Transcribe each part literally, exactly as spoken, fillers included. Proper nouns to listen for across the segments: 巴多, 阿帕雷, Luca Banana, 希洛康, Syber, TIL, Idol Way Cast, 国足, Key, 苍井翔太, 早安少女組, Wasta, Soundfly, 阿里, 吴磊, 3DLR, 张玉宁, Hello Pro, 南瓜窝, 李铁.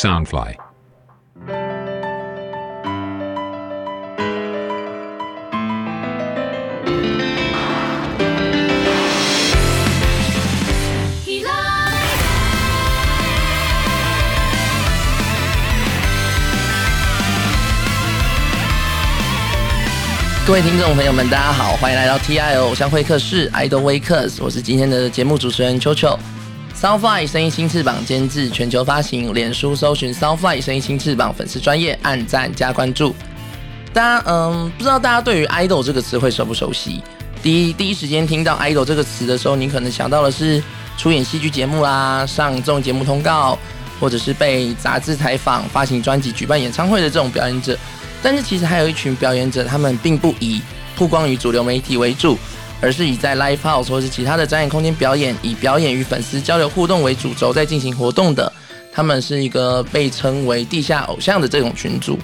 Soundfly. Hello, 各位听众朋友们，大家好，欢迎来到 T I L 偶像会客室 Idol Way Cast， 我是今天的节目主持人秋秋。Soundfly 声音新翅膀监制，全球发行，脸书搜寻 Soundfly 声音新翅膀粉丝专页，按赞加关注。大家嗯，不知道大家对于 Idol 这个词会熟不熟悉？第一第一时间听到 Idol 这个词的时候，你可能想到的是出演戏剧节目啦，上综艺节目通告，或者是被杂志采访、发行专辑、举办演唱会的这种表演者。但是其实还有一群表演者，他们并不以曝光于主流媒体为主，而是以在 live house 或是其他的展演空间表演，以表演与粉丝交流互动为主轴在进行活动的。他们是一个被称为地下偶像的这种群组。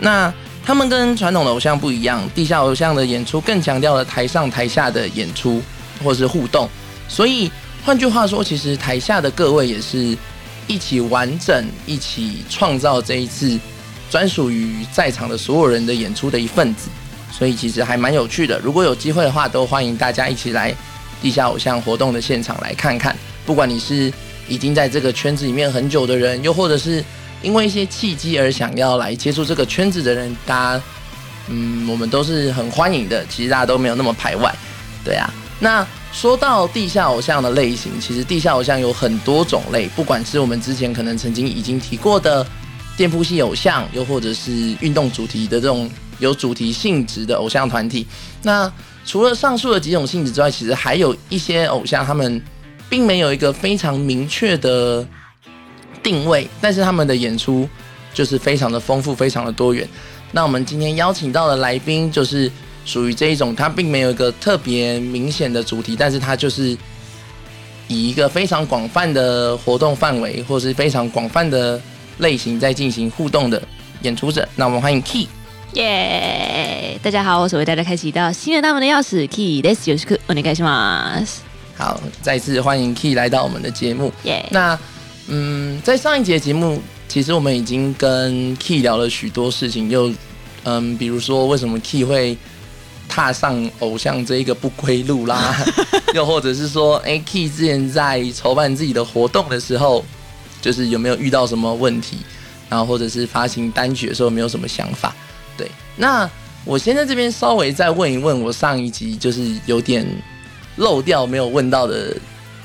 那他们跟传统的偶像不一样，地下偶像的演出更强调了台上台下的演出或是互动。所以换句话说，其实台下的各位也是一起完整、一起创造这一次专属于在场的所有人的演出的一份子，所以其实还蛮有趣的。如果有机会的话，都欢迎大家一起来地下偶像活动的现场来看看。不管你是已经在这个圈子里面很久的人，又或者是因为一些契机而想要来接触这个圈子的人，大家，嗯，我们都是很欢迎的。其实大家都没有那么排外，对啊。那说到地下偶像的类型，其实地下偶像有很多种类，不管是我们之前可能曾经已经提过的电扑系偶像，又或者是运动主题的这种有主题性质的偶像团体。那除了上述的几种性质之外，其实还有一些偶像他们并没有一个非常明确的定位，但是他们的演出就是非常的丰富，非常的多元。那我们今天邀请到的来宾就是属于这一种，他并没有一个特别明显的主题，但是他就是以一个非常广泛的活动范围，或是非常广泛的类型在进行互动的演出者。那我们欢迎 Key。 耶、yeah, 大家好，我是为大家开启一道新的大门的钥匙 Key です。よろしくお願いします。好，再次欢迎 Key 来到我们的节目、yeah. 那嗯，在上一集的节目其实我们已经跟 Key 聊了许多事情，又嗯，比如说为什么 Key 会踏上偶像这一个不归路啦又或者是说、欸、Key 之前在筹办自己的活动的时候，就是有没有遇到什么问题，然后或者是发行单曲的时候有没有什么想法？对，那我先在这边稍微再问一问，我上一集就是有点漏掉没有问到的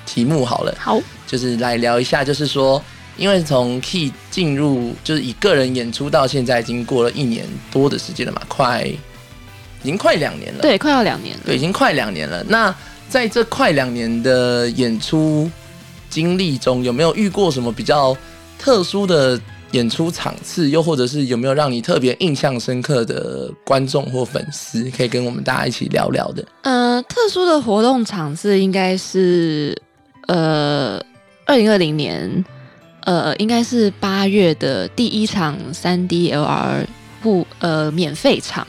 题目好了。好，就是来聊一下，就是说，因为从 Key 进入就是以个人演出到现在，已经过了一年多的时间了嘛，快已经快两年了。对，快要两年了。对，已经快两年了。那在这快两年的演出经历中，有没有遇过什么比较特殊的演出场次，又或者是有没有让你特别印象深刻的观众或粉丝，可以跟我们大家一起聊聊的？呃，特殊的活动场次应该是呃二零二零年呃应该是八月的第一场 三 D L R 互呃免费场。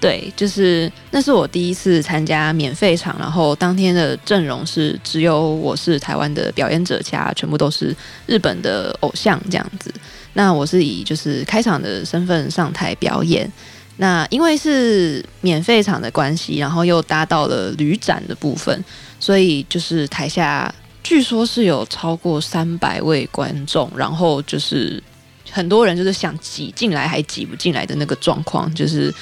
对，就是那是我第一次参加免费场，然后当天的阵容是只有我是台湾的表演者，其他全部都是日本的偶像这样子。那我是以就是开场的身份上台表演。那因为是免费场的关系，然后又搭到了旅展的部分，所以就是台下据说是有超过三百位观众，然后就是很多人就是想挤进来还挤不进来的那个状况，就是。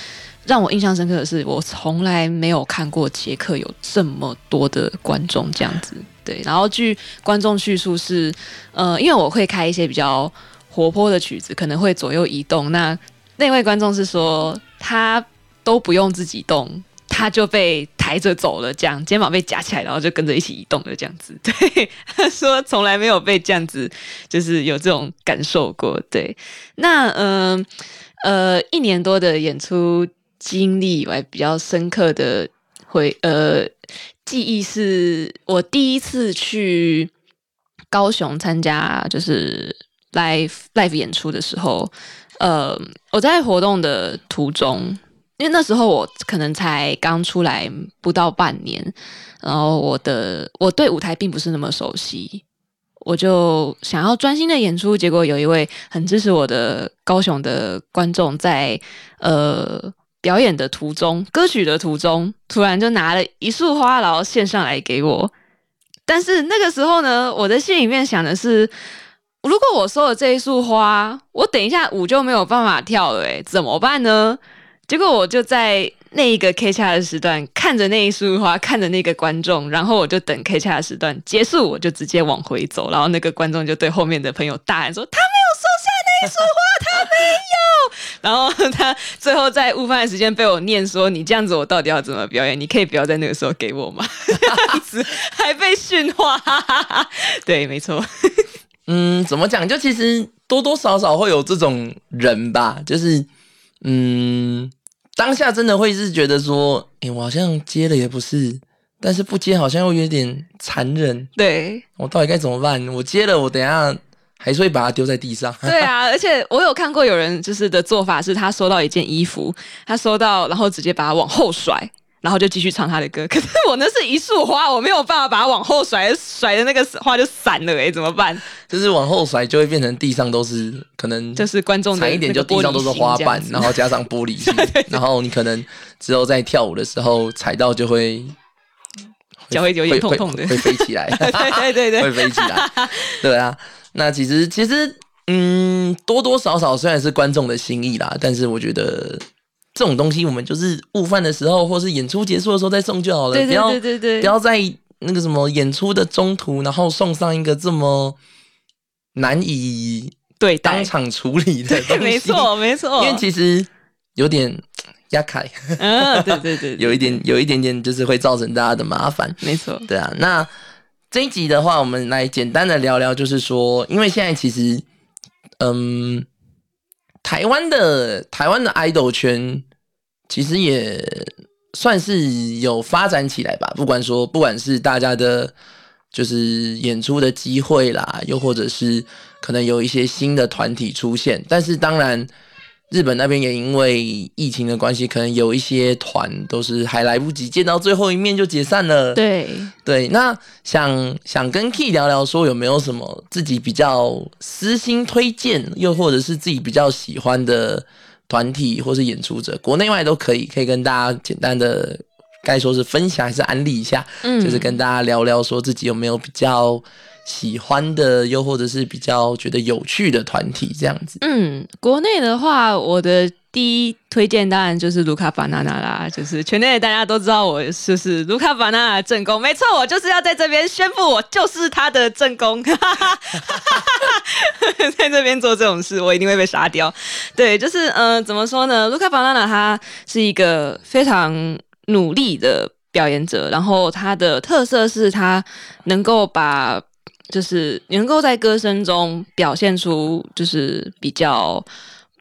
让我印象深刻的是，我从来没有看过捷克有这么多的观众这样子。对，然后据观众叙述是，呃，因为我会开一些比较活泼的曲子，可能会左右移动。那那位观众是说，他都不用自己动，他就被抬着走了，这样肩膀被夹起来，然后就跟着一起移动了，这样子。对，他说从来没有被这样子，就是有这种感受过。对，那嗯 呃, 呃，一年多的演出经历以外，比较深刻的回呃记忆是我第一次去高雄参加就是 live live 演出的时候，呃，我在活动的途中，因为那时候我可能才刚出来不到半年，然后我的我对舞台并不是那么熟悉。我就想要专心的演出，结果有一位很支持我的高雄的观众在呃表演的途中，歌曲的途中，突然就拿了一束花，然后献上来给我。但是那个时候呢，我的心里面想的是，如果我收了这一束花，我等一下舞就没有办法跳了，欸，怎么办呢？结果我就在那一个 K 恰的时段看着那一束花，看着那个观众，然后我就等 K 恰的时段结束，我就直接往回走，然后那个观众就对后面的朋友大喊说，他没有收下那一束花，他没有然后他最后在午饭的时间被我念说，你这样子我到底要怎么表演，你可以不要在那个时候给我吗？这样子还被训话对，没错嗯，怎么讲，就其实多多少少会有这种人吧，就是嗯当下真的会是觉得说，诶、欸、我好像接了也不是，但是不接好像又有点残忍。对，我到底该怎么办？我接了，我等一下还是会把它丢在地上。对啊，而且我有看过有人就是的做法是，他收到一件衣服，他收到然后直接把它往后甩，然后就继续唱他的歌。可是我那是一束花，我没有办法把它往后甩，甩的那个花就散了，诶，怎么办？就是往后甩就会变成地上都是，可能就是观众惨一点就地上都是花瓣，然后加上玻璃心，然后你可能之后在跳舞的时候踩到就会脚会有点痛痛的，会飞起来，对对对对，会飞起来，对啊。那其实其实嗯，多多少少虽然是观众的心意啦，但是我觉得这种东西我们就是午饭的时候或是演出结束的时候再送就好了，对对对对对，不要在那个什么演出的中途然后送上一个这么难以当场处理的东西，没错没错，因为其实有点压开，嗯，对对 对, 對，有一点有一点点就是会造成大家的麻烦，没错，对啊。那这一集的话，我们来简单的聊聊，就是说，因为现在其实，嗯，台湾的台湾的 idol 圈其实也算是有发展起来吧，不管说不管是大家的。就是演出的机会啦，又或者是可能有一些新的团体出现，但是当然日本那边也因为疫情的关系，可能有一些团都是还来不及见到最后一面就解散了。对对，那想想跟 Key 聊聊，说有没有什么自己比较私心推荐，又或者是自己比较喜欢的团体或是演出者，国内外都可以，可以跟大家简单的。该说是分享还是安利一下，嗯，就是跟大家聊聊说自己有没有比较喜欢的，又或者是比较觉得有趣的团体这样子。嗯，国内的话，我的第一推荐当然就是 Luca Banana 啦，就是圈内大家都知道我就是 Luca Banana 的正宫，没错，我就是要在这边宣布我就是他的正宫，在这边做这种事我一定会被杀掉。对，就是呃，怎么说呢 ，Luca Banana 他是一个非常努力的表演者，然后他的特色是他能够把就是能够在歌声中表现出就是比较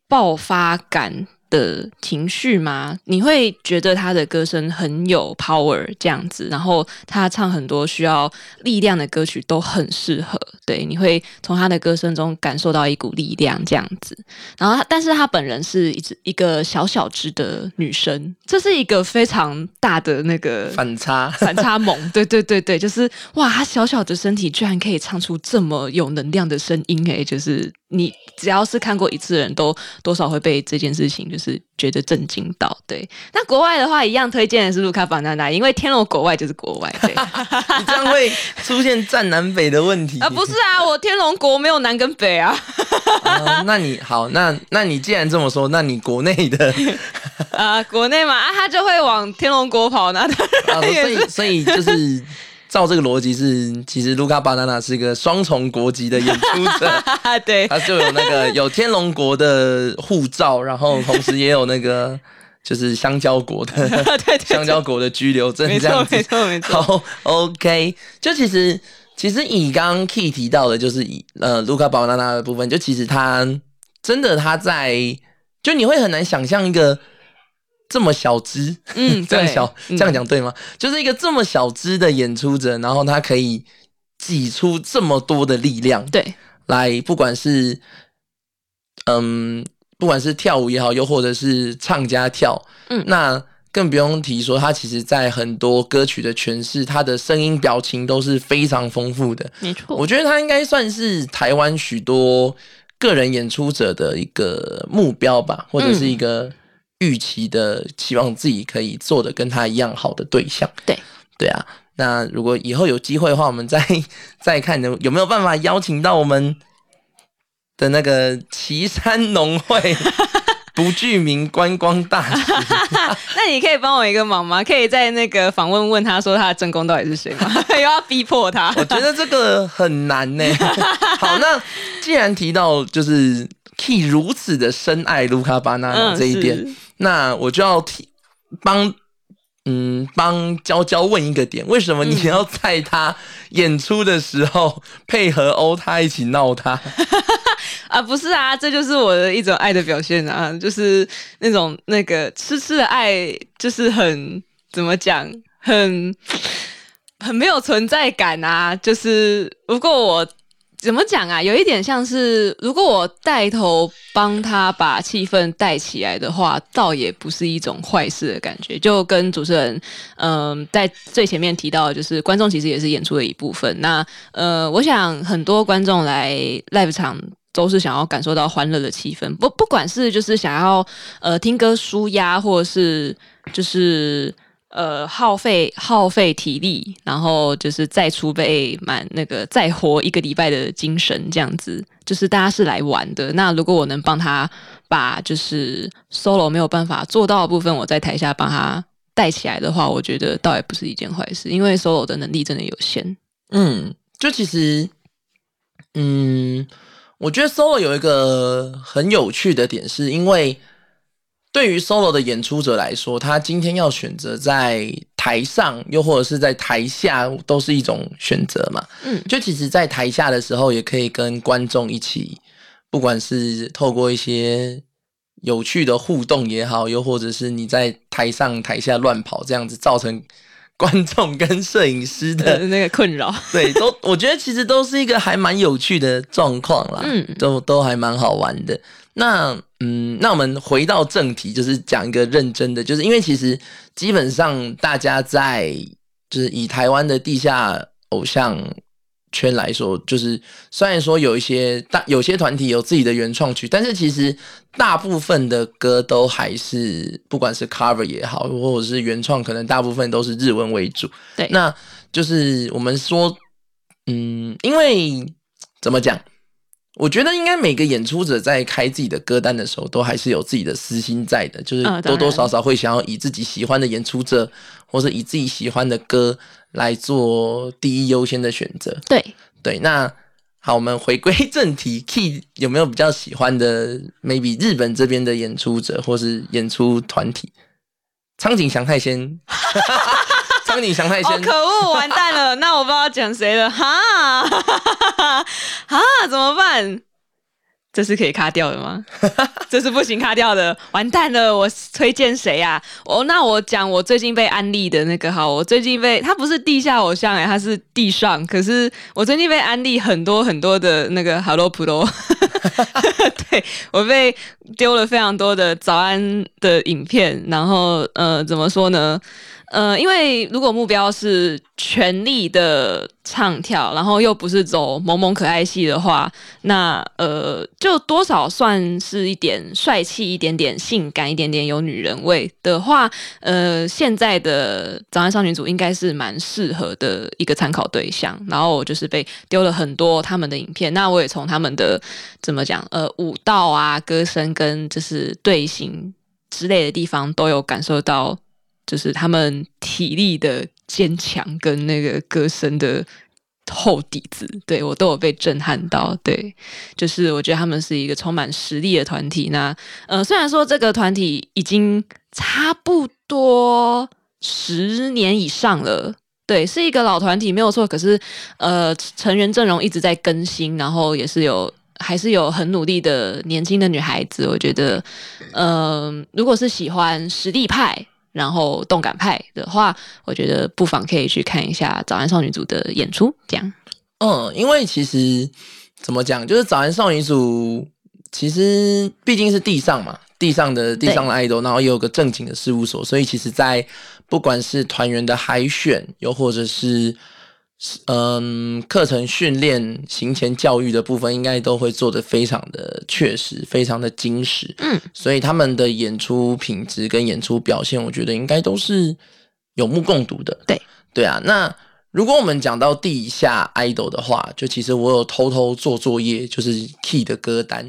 爆发感的情绪吗？你会觉得他的歌声很有 power 这样子，然后他唱很多需要力量的歌曲都很适合，对，你会从他的歌声中感受到一股力量这样子。然后，但是他本人是一一个小小只的女生，这是一个非常大的那个反差反差萌，对对对对，就是哇，他小小的身体居然可以唱出这么有能量的声音，欸，就是你只要是看过一次的人都多少会被这件事情就是觉得震惊到。对，那国外的话一样推荐的是Luca Banana，因为天龙国外就是国外，对你这样会出现占南北的问题啊，不是啊，我天龙国没有南跟北啊、呃、那你好，那那你既然这么说，那你国内的啊，国内嘛啊，他就会往天龙国跑呢，啊，所以所以就是照这个逻辑是，其实 Luca Banana 是一个双重国籍的演出者，对，他就有那个有天龙国的护照，然后同时也有那个就是香蕉国的对对对香蕉国的居留证，这样子，没错没错没错。好 ，OK， 就其实其实以刚刚 Key 提到的，就是以呃 Luca Banana 的部分，就其实他真的他在，就你会很难想象一个。这么小只，嗯，这样小，这样讲对吗？嗯，就是一个这么小只的演出者，然后他可以挤出这么多的力量，对，来不管是嗯，不管是跳舞也好，又或者是唱加跳，嗯，那更不用提说他其实在很多歌曲的诠释，他的声音表情都是非常丰富的。没错，我觉得他应该算是台湾许多个人演出者的一个目标吧，或者是一个预期的，希望自己可以做的跟他一样好的对象。对对啊，那如果以后有机会的话，我们再再看有没有办法邀请到我们的那个旗山农会不具名观光大使那你可以帮我一个忙吗？可以在那个访问问他说他的正宫到底是谁吗？又要逼迫他我觉得这个很难呢、欸。好，那既然提到就是 Key 如此的深爱卢卡巴纳纳这一点、嗯、那我就要提帮嗯帮娇娇问一个点，为什么你要在他演出的时候配合欧他一起闹他啊，不是啊，这就是我的一种爱的表现啊，就是那种那个痴痴的爱，就是很怎么讲，很很没有存在感啊。就是如果我怎么讲啊，有一点像是如果我带头帮他把气氛带起来的话，倒也不是一种坏事的感觉。就跟主持人嗯、呃、在最前面提到的，就是观众其实也是演出的一部分。那呃，我想很多观众来 live 场。都是想要感受到欢乐的气氛，不不管是就是想要呃听歌抒压，或者是就是呃耗费耗费体力，然后就是再储备满那个再活一个礼拜的精神这样子，就是大家是来玩的。那如果我能帮他把就是 solo 没有办法做到的部分，我在台下帮他带起来的话，我觉得倒也不是一件坏事，因为 solo 的能力真的有限。嗯，就其实嗯。我觉得 solo 有一个很有趣的点，是因为对于 solo 的演出者来说，他今天要选择在台上又或者是在台下都是一种选择嘛。嗯，就其实在台下的时候也可以跟观众一起，不管是透过一些有趣的互动也好，又或者是你在台上台下乱跑这样子，造成观众跟摄影师的那个困扰，对，都我觉得其实都是一个还蛮有趣的状况啦，嗯，都都还蛮好玩的。那嗯，那我们回到正题，就是讲一个认真的，就是因为其实基本上大家在就是以台湾的地下偶像圈来说，就是虽然说有一些大有些团体有自己的原创曲，但是其实大部分的歌都还是不管是 cover 也好，或者是原创，可能大部分都是日文为主。对，那就是我们说，嗯，因为怎么讲，我觉得应该每个演出者在开自己的歌单的时候，都还是有自己的私心在的，就是多多少少会想要以自己喜欢的演出者，或是以自己喜欢的歌。来做第一优先的选择。对对，那好，我们回归正题 ，Key 有没有比较喜欢的 ？maybe 日本这边的演出者或是演出团体？苍井翔太先，苍井翔太先，哦，可恶，完蛋了！那我不知道讲谁了，哈，哈，怎么办？这是可以卡掉的吗？这是不行卡掉的，完蛋了！我推荐谁啊？哦、oh, ，那我讲我最近被安利的那个好，我最近被他不是地下偶像哎、欸，他是地上，可是我最近被安利很多很多的那个 Hello Pro， 对我被丢了非常多的早安的影片，然后呃，怎么说呢？呃，因为如果目标是全力的唱跳，然后又不是走萌萌可爱系的话，那呃，就多少算是一点帅气、一点点性感、一点点有女人味的话，呃，现在的早安少女组应该是蛮适合的一个参考对象。然后我就是被丢了很多他们的影片，那我也从他们的怎么讲，呃，舞蹈啊、歌声跟就是队形之类的地方都有感受到。就是他们体力的坚强跟那个歌声的厚底子，对我都有被震撼到。对，就是我觉得他们是一个充满实力的团体。那呃，虽然说这个团体已经差不多十年以上了，对，是一个老团体没有错。可是呃，成员阵容一直在更新，然后也是有。还是有很努力的年轻的女孩子。我觉得，呃，如果是喜欢实力派。然后动感派的话，我觉得不妨可以去看一下早安少女组的演出，这样。嗯，因为其实怎么讲，就是早安少女组其实毕竟是地上嘛，地上的地上的爱豆，然后也有个正经的事务所，所以其实在不管是团员的海选，又或者是嗯课程训练、行前教育的部分，应该都会做得非常的确实，非常的精实。嗯，所以他们的演出品质跟演出表现，我觉得应该都是有目共睹的。对，对啊。那如果我们讲到地下 idol 的话，就其实我有偷偷做作业，就是 Key 的歌单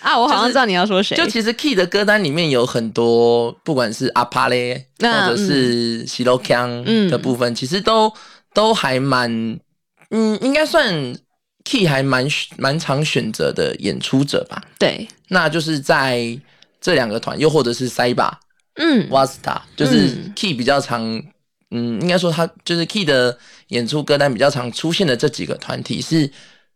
啊，我好像知道你要说谁。就是、就其实 Key 的歌单里面有很多，不管是阿帕嘞，或者是希洛康的部分，嗯、其实都都还蛮，嗯，应该算 Key 还蛮蛮常选择的演出者吧。对，那就是在这两个团，又或者是 Syber， 嗯 ，Wasta， 就是 Key 比较常。嗯，应该说他就是 Key 的演出歌单比较常出现的这几个团体是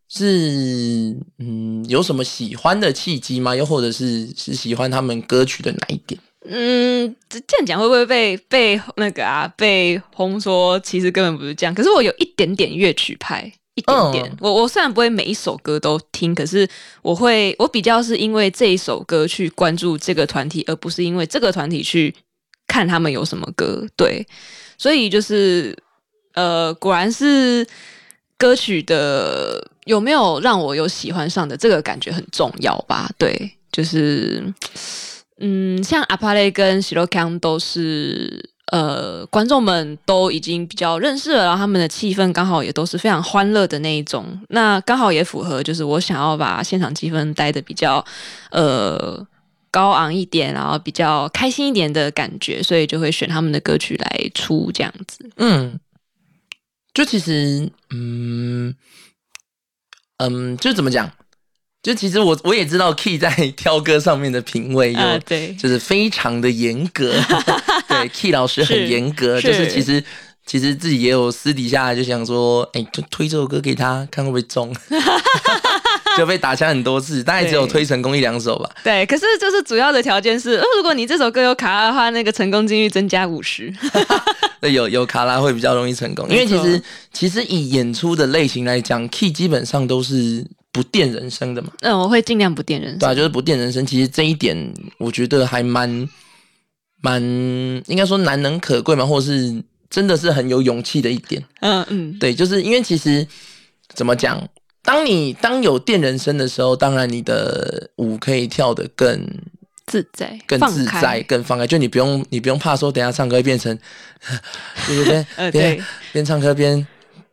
是嗯有什么喜欢的契机吗？又或者是是喜欢他们歌曲的哪一点？嗯，这样讲会不会被被那个啊被轰说其实根本不是这样？可是我有一点点乐曲派，一点点。嗯、我我虽然不会每一首歌都听，可是我会我比较是因为这一首歌去关注这个团体，而不是因为这个团体去看他们有什么歌。对。所以就是，呃，果然是歌曲的有没有让我有喜欢上的这个感觉很重要吧？对，就是，嗯，像阿帕雷跟希洛康都是，呃，观众们都已经比较认识了，然后他们的气氛刚好也都是非常欢乐的那一种，那刚好也符合就是我想要把现场气氛带得比较，呃。高昂一点，然后比较开心一点的感觉，所以就会选他们的歌曲来出这样子。嗯，就其实，嗯，嗯，就怎么讲？就其实我我也知道 Key 在挑歌上面的品味有，呃、对，就是非常的严格。对 ，Key 老师很严格，是就是其实。其实自己也有私底下就想说，哎、欸，就推这首歌给他看会不会中，就被打枪很多次，大概只有推成功一两首吧。对，可是就是主要的条件是，如果你这首歌有卡拉的话，那个成功几率增加五十。对，有有卡拉会比较容易成功，因为其实其实以演出的类型来讲 ，Key 基本上都是不电人声的嘛。嗯，我会尽量不电人声。对、啊，就是不电人声。其实这一点我觉得还蛮蛮应该说难能可贵嘛，或是。真的是很有勇气的一点，嗯嗯，对，就是因为其实怎么讲，当你当有电人声的时候，当然你的舞可以跳得更自在，更自在，更放开，就你不用你不用怕说等一下唱歌变成就是边边边唱歌边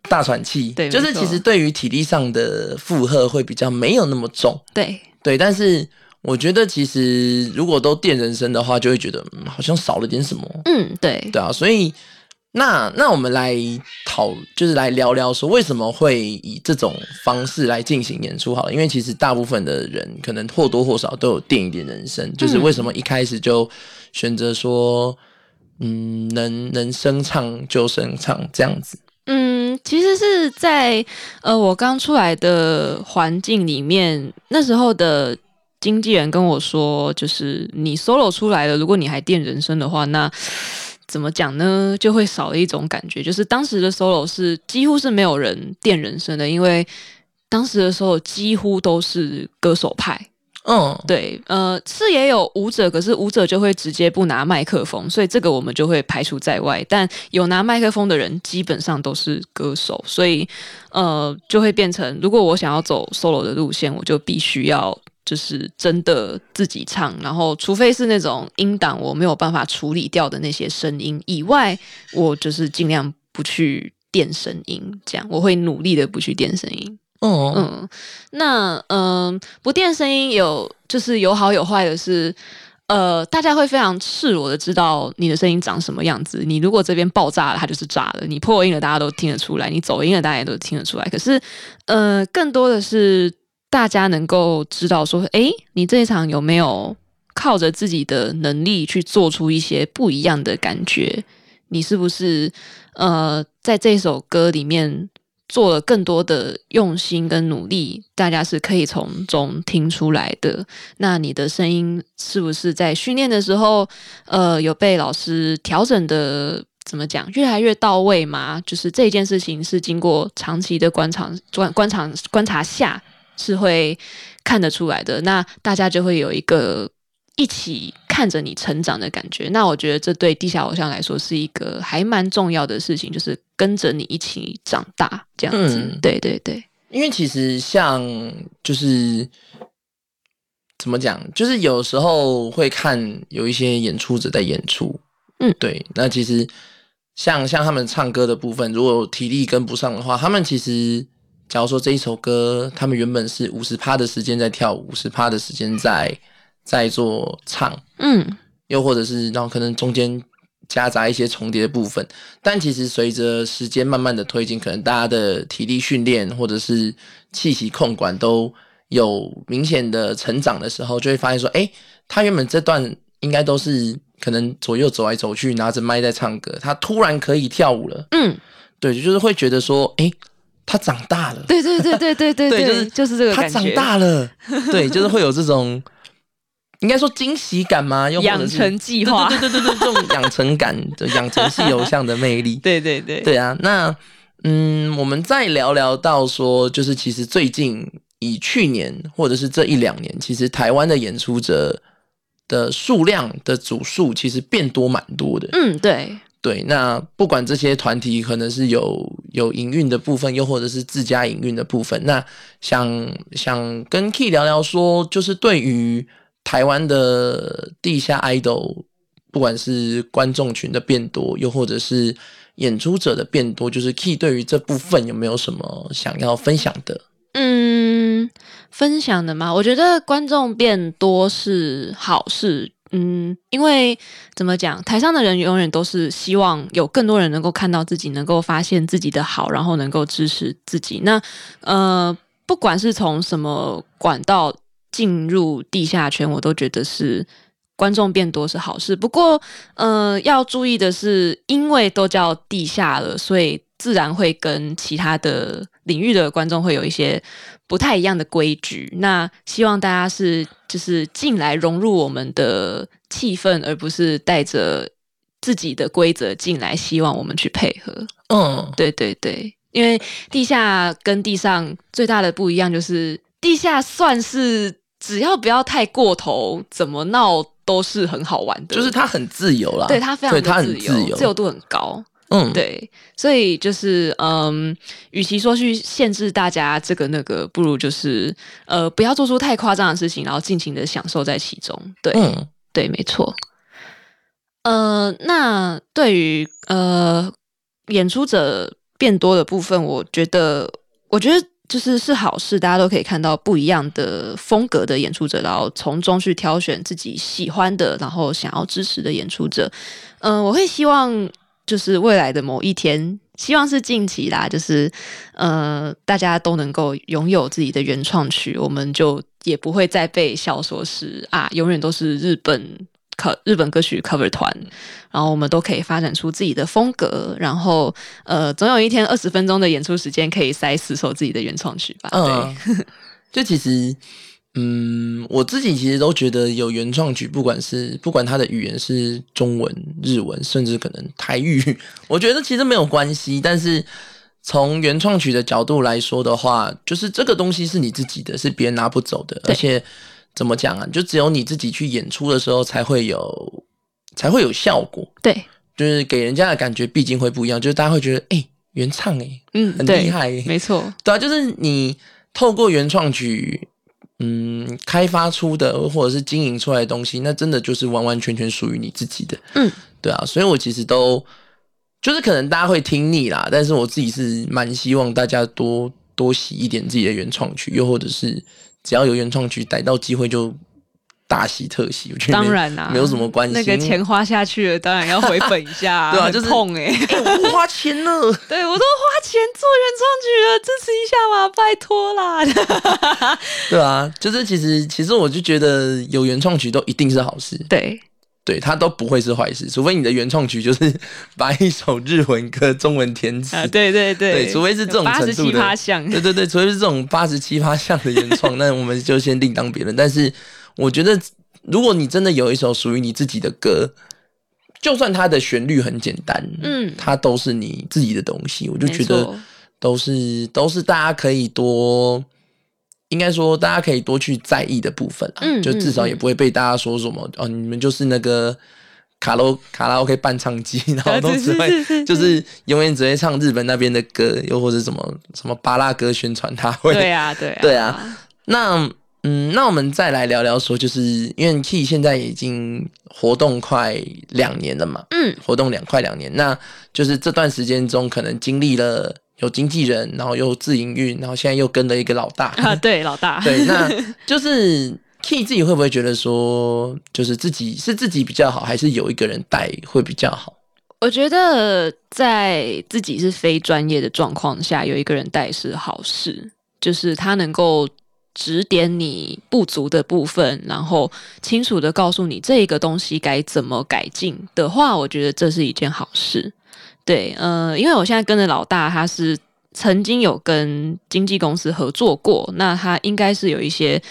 大喘气，对，就是其实对于体力上的负荷会比较没有那么重，对对，但是。我觉得其实如果都电人声的话，就会觉得、嗯、好像少了点什么。嗯，对，对啊，所以那那我们来讨，就是来聊聊说为什么会以这种方式来进行演出好了，因为其实大部分的人可能或多或少都有电一点人声，就是为什么一开始就选择说，嗯，能能声唱就声唱这样子。嗯，其实是在呃我刚出来的环境里面，那时候的。经纪人跟我说，就是你 solo 出来了，如果你还电人声的话，那怎么讲呢？就会少了一种感觉。就是当时的 solo 是几乎是没有人电人声的，因为当时的 solo 几乎都是歌手派。嗯，对，呃，是也有舞者，可是舞者就会直接不拿麦克风，所以这个我们就会排除在外。但有拿麦克风的人，基本上都是歌手，所以呃，就会变成，如果我想要走 solo 的路线，我就必须要。就是真的自己唱，然后除非是那种音档我没有办法处理掉的那些声音以外，我就是尽量不去电声音，这样我会努力的不去电声音。哦，嗯，那嗯、呃，不电声音有就是有好有坏的是，呃，大家会非常赤裸的知道你的声音长什么样子。你如果这边爆炸了，它就是炸了；你破音了，大家都听得出来；你走音了，大家也都听得出来。可是，呃，更多的是。大家能够知道说，诶，你这一场有没有靠着自己的能力去做出一些不一样的感觉？你是不是呃，在这首歌里面做了更多的用心跟努力？大家是可以从中听出来的。那你的声音是不是在训练的时候，呃，有被老师调整的？怎么讲？越来越到位吗？就是这件事情是经过长期的观察、观察、观察下。是会看得出来的，那大家就会有一个一起看着你成长的感觉。那我觉得这对地下偶像来说是一个还蛮重要的事情，就是跟着你一起长大这样子、嗯、对对对。因为其实像就是怎么讲，就是有时候会看有一些演出者在演出，嗯，对，那其实像像他们唱歌的部分，如果体力跟不上的话，他们其实假如说这一首歌他们原本是 百分之五十 的时间在跳舞， 百分之五十 的时间在在做唱，嗯，又或者是然后可能中间夹杂一些重叠的部分，但其实随着时间慢慢的推进，可能大家的体力训练或者是气息控管都有明显的成长的时候，就会发现说，诶，他原本这段应该都是可能左右走来走去拿着麦在唱歌，他突然可以跳舞了，嗯，对，就是会觉得说，诶，他长大了，对对对对对对 对, 对，就是就是这个感觉，他长大了，对，就是会有这种。应该说惊喜感吗？养成计划，对对对对对，这种养成感、养成系偶像的魅力，对对对，对啊。那嗯，我们再聊聊到说，就是其实最近以去年或者是这一两年，其实台湾的演出者的数量的组数其实变多蛮多的。嗯，对对。那不管这些团体可能是有有营运的部分，又或者是自家营运的部分，那想想跟 Key 聊聊说，就是对于台湾的地下 idol， 不管是观众群的变多，又或者是演出者的变多，就是 Key 对于这部分有没有什么想要分享的？嗯，分享的吗？我觉得观众变多是好事。嗯，因为怎么讲，台上的人永远都是希望有更多人能够看到自己，能够发现自己的好，然后能够支持自己。那呃，不管是从什么管道进入地下圈，我都觉得是观众变多是好事。不过呃，要注意的是，因为都叫地下了，所以自然会跟其他的领域的观众会有一些不太一样的规矩。那希望大家是就是进来融入我们的气氛，而不是带着自己的规则进来希望我们去配合。嗯，对对对，因为地下跟地上最大的不一样就是，地下算是只要不要太过头，怎么闹都是很好玩的，就是它很自由啦，对，它非常的自由，它很自由，自由度很高，嗯，对，所以就是嗯，与其说去限制大家这个那个，不如就是呃，不要做出太夸张的事情，然后尽情的享受在其中，对，嗯，对，没错。呃，那对于呃演出者变多的部分，我觉得，我觉得。就是是好事，大家都可以看到不一样的风格的演出者，然后从中去挑选自己喜欢的，然后想要支持的演出者。嗯、呃，我会希望就是未来的某一天，希望是近期啦，就是呃，大家都能够拥有自己的原创曲，我们就也不会再被笑说是啊，永远都是日本日本歌曲 cover 团，然后我们都可以发展出自己的风格，然后呃，总有一天二十分钟的演出时间可以塞四首自己的原创曲吧。嗯，就其实，嗯，我自己其实都觉得有原创曲，不管是不管它的语言是中文、日文，甚至可能台语，我觉得其实没有关系。但是从原创曲的角度来说的话，就是这个东西是你自己的，是别人拿不走的，而且。怎么讲啊？就只有你自己去演出的时候才会有，才会有效果。对，就是给人家的感觉，毕竟会不一样。就是大家会觉得，哎、欸，原唱哎、欸，嗯，很厉害、欸，没错，对啊，就是你透过原创曲，嗯，开发出的或者是经营出来的东西，那真的就是完完全全属于你自己的。嗯，对啊，所以我其实都就是可能大家会听腻啦，但是我自己是蛮希望大家多多洗一点自己的原创曲，又或者是。只要有原创曲逮到机会就大洗特洗，我觉得当然啦、啊，没有什么关系。那个钱花下去了，当然要回本一下、啊，对啊，就是痛哎、欸欸，我不花钱了，对我都花钱做原创曲了，支持一下嘛，拜托啦。对啊，就是其实其实我就觉得有原创曲都一定是好事，对对，它都不会是坏事，除非你的原创曲就是把一首日文歌中文填词、啊，对对对，对，除非是这种程度的， 八十七趴 像，对对对，除非是这种 百分之八十七 像的原创，那我们就先另当别论。但是我觉得，如果你真的有一首属于你自己的歌，就算它的旋律很简单，嗯，它都是你自己的东西，我就觉得都是都是大家可以多应该说大家可以多去在意的部分啦，嗯，就至少也不会被大家说什么，嗯，哦，你们就是那个卡拉卡拉 OK 伴唱机，然后都只会是是是是就是永远只会唱日本那边的歌，又或者什么什么巴拉歌宣传大会。对啊，对啊，对啊。那嗯，那我们再来聊聊说，就是因为 Key 现在已经活动快两年了嘛，嗯，活动两快两年，那就是这段时间中可能经历了有经纪人，然后又自营运，然后现在又跟了一个老大啊，对，老大，对，那就是。Key 自己会不会觉得说，就是自己是自己比较好，还是有一个人带会比较好？我觉得在自己是非专业的状况下，有一个人带是好事，就是他能够指点你不足的部分，然后清楚的告诉你这个东西该怎么改进的话，我觉得这是一件好事。对，呃，因为我现在跟着老大，他是曾经有跟经纪公司合作过，那他应该是有一些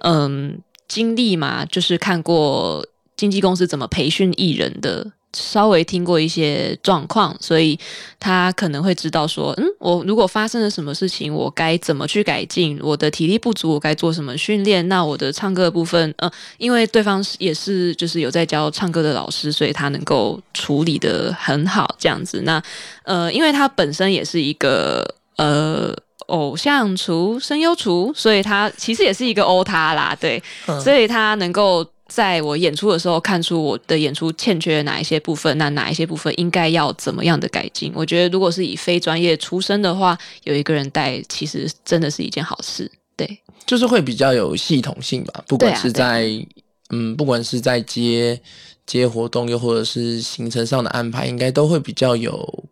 嗯经历嘛，就是看过经纪公司怎么培训艺人的，稍微听过一些状况，所以他可能会知道说，嗯，我如果发生了什么事情，我该怎么去改进，我的体力不足，我该做什么训练，那我的唱歌的部分，呃，因为对方也是就是有在教唱歌的老师，所以他能够处理的很好，这样子。那呃，因为他本身也是一个呃。偶像厨、声优厨，所以他其实也是一个欧他啦，对，嗯，所以他能够在我演出的时候看出我的演出欠缺哪一些部分，那哪一些部分应该要怎么样的改进。我觉得如果是以非专业出身的话，有一个人带其实真的是一件好事，对，就是会比较有系统性吧，不管是在，啊啊，嗯，不管是在接接活动，又或者是行程上的安排，应该都会比较有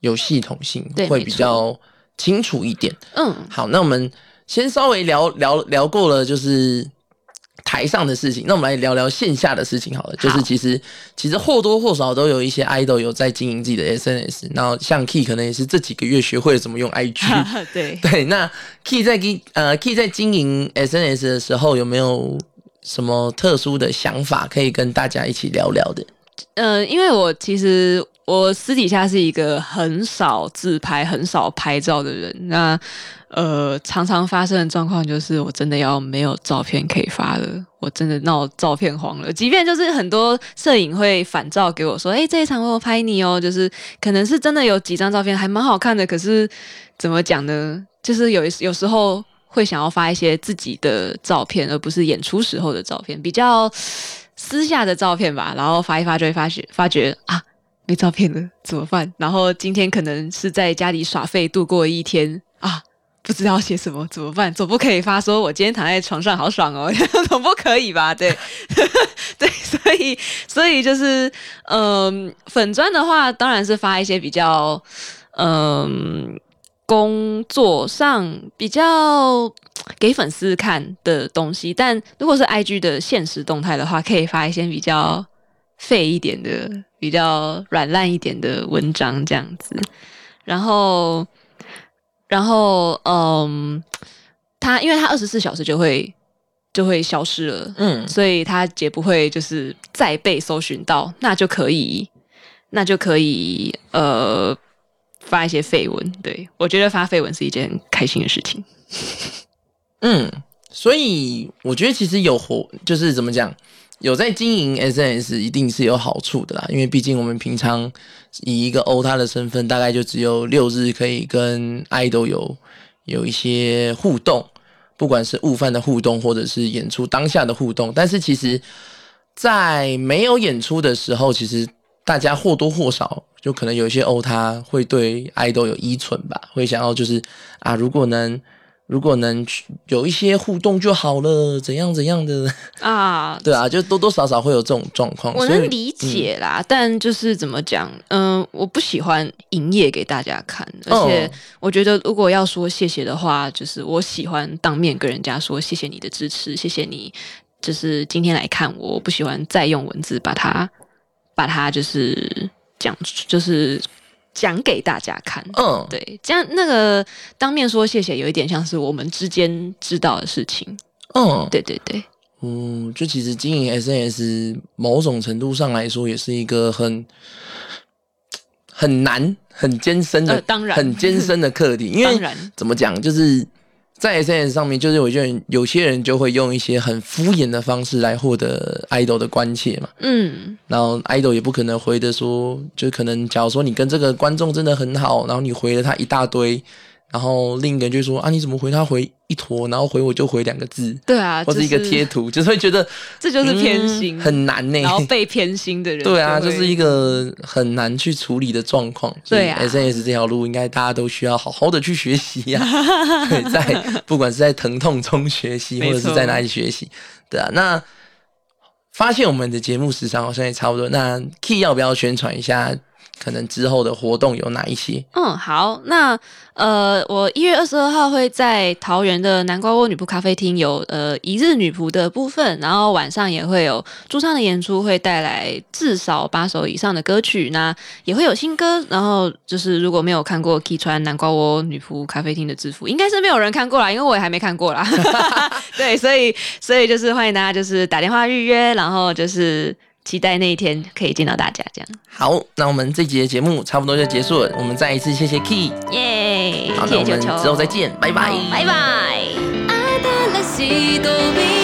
有系统性，会比较清楚一点。嗯，好，那我们先稍微聊聊聊过了，就是台上的事情，那我们来聊聊线下的事情好了。好，就是其实其实或多或少都有一些 idol 有在经营自己的 S N S， 然后像 Key 可能也是这几个月学会了怎么用 I G， 对对。那 Key 在呃 Key 在经营 S N S 的时候，有没有什么特殊的想法可以跟大家一起聊聊的？呃，因为我其实。我私底下是一个很少自拍、很少拍照的人，那呃，常常发生的状况就是，我真的要没有照片可以发了，我真的闹照片荒了。即便就是很多摄影会反照给我说，哎，欸，这一场我有拍你哦，就是可能是真的有几张照片还蛮好看的，可是怎么讲呢？就是有有时候会想要发一些自己的照片，而不是演出时候的照片，比较私下的照片吧。然后发一发就会发觉发觉啊。没照片了怎么办？然后今天可能是在家里耍废度过一天啊，不知道写什么怎么办？总不可以发说我今天躺在床上好爽哦，总不可以吧？对对，所以所以就是嗯、呃，粉专的话当然是发一些比较嗯、呃、工作上比较给粉丝看的东西，但如果是 I G 的限时动态的话，可以发一些比较废一点的。比较软烂一点的文章这样子，然后，然后，嗯，他因为他二十四小时就会就会消失了，嗯，所以他也不会就是再被搜寻到，那就可以，那就可以，呃，发一些绯闻。对，我觉得发绯闻是一件很开心的事情。嗯，所以我觉得其实有活就是怎么讲。有在经营 S N S 一定是有好处的啦，因为毕竟我们平常以一个欧他的身份，大概就只有六日可以跟 idol 有有一些互动，不管是午饭的互动，或者是演出当下的互动。但是其实，在没有演出的时候，其实大家或多或少就可能有一些欧他会对 idol 有依存吧，会想要就是啊，如果能。如果能有一些互动就好了，怎样怎样的啊？对啊，就多多少少会有这种状况，我能理解啦。嗯，但就是怎么讲，嗯、呃，我不喜欢营业给大家看，而且我觉得如果要说谢谢的话，就是我喜欢当面跟人家说谢谢你的支持，谢谢你，就是今天来看我，我不喜欢再用文字把它把它就是讲就是。讲给大家看，嗯，对，这样那个当面说谢谢，有一点像是我们之间知道的事情，嗯，对对对，嗯，就其实经营 S N S 某种程度上来说，也是一个很很难、很艰深的，呃、当然很艰深的课题，因为怎么讲，就是在 S N S 上面，就是有些人有些人就会用一些很敷衍的方式来获得 idol 的关切嘛。嗯，然后 idol 也不可能回的说，就可能假如说你跟这个观众真的很好，然后你回了他一大堆。然后另一个人就说啊，你怎么回他回一坨，然后回我就回两个字，对啊，或者一个贴图，就是、就是会觉得这就是偏心，嗯、很难呢、欸。然后被偏心的人，对啊，就是一个很难去处理的状况。对啊 ，S N S 这条路应该大家都需要好好的去学习呀、啊，对，在不管是在疼痛中学习，或者是在哪里学习，对啊。那发现我们的节目时长好像也差不多，那 Key 要不要宣传一下？可能之后的活动有哪一些？嗯，好，那呃，我一月二十二号会在桃园的南瓜窝女仆咖啡厅有呃一日女仆的部分，然后晚上也会有驻唱的演出，会带来至少八首以上的歌曲，那也会有新歌。然后就是如果没有看过 Key 穿南瓜窝女仆咖啡厅的制服，应该是没有人看过啦，因为我也还没看过啦。对，所以所以就是欢迎大家就是打电话预约，然后就是。期待那一天可以见到大家，这样。好，那我们这集的节目差不多就结束了，我们再一次谢谢 Key， 耶！ Yeah, 好，那我们之后再见，拜拜，拜拜。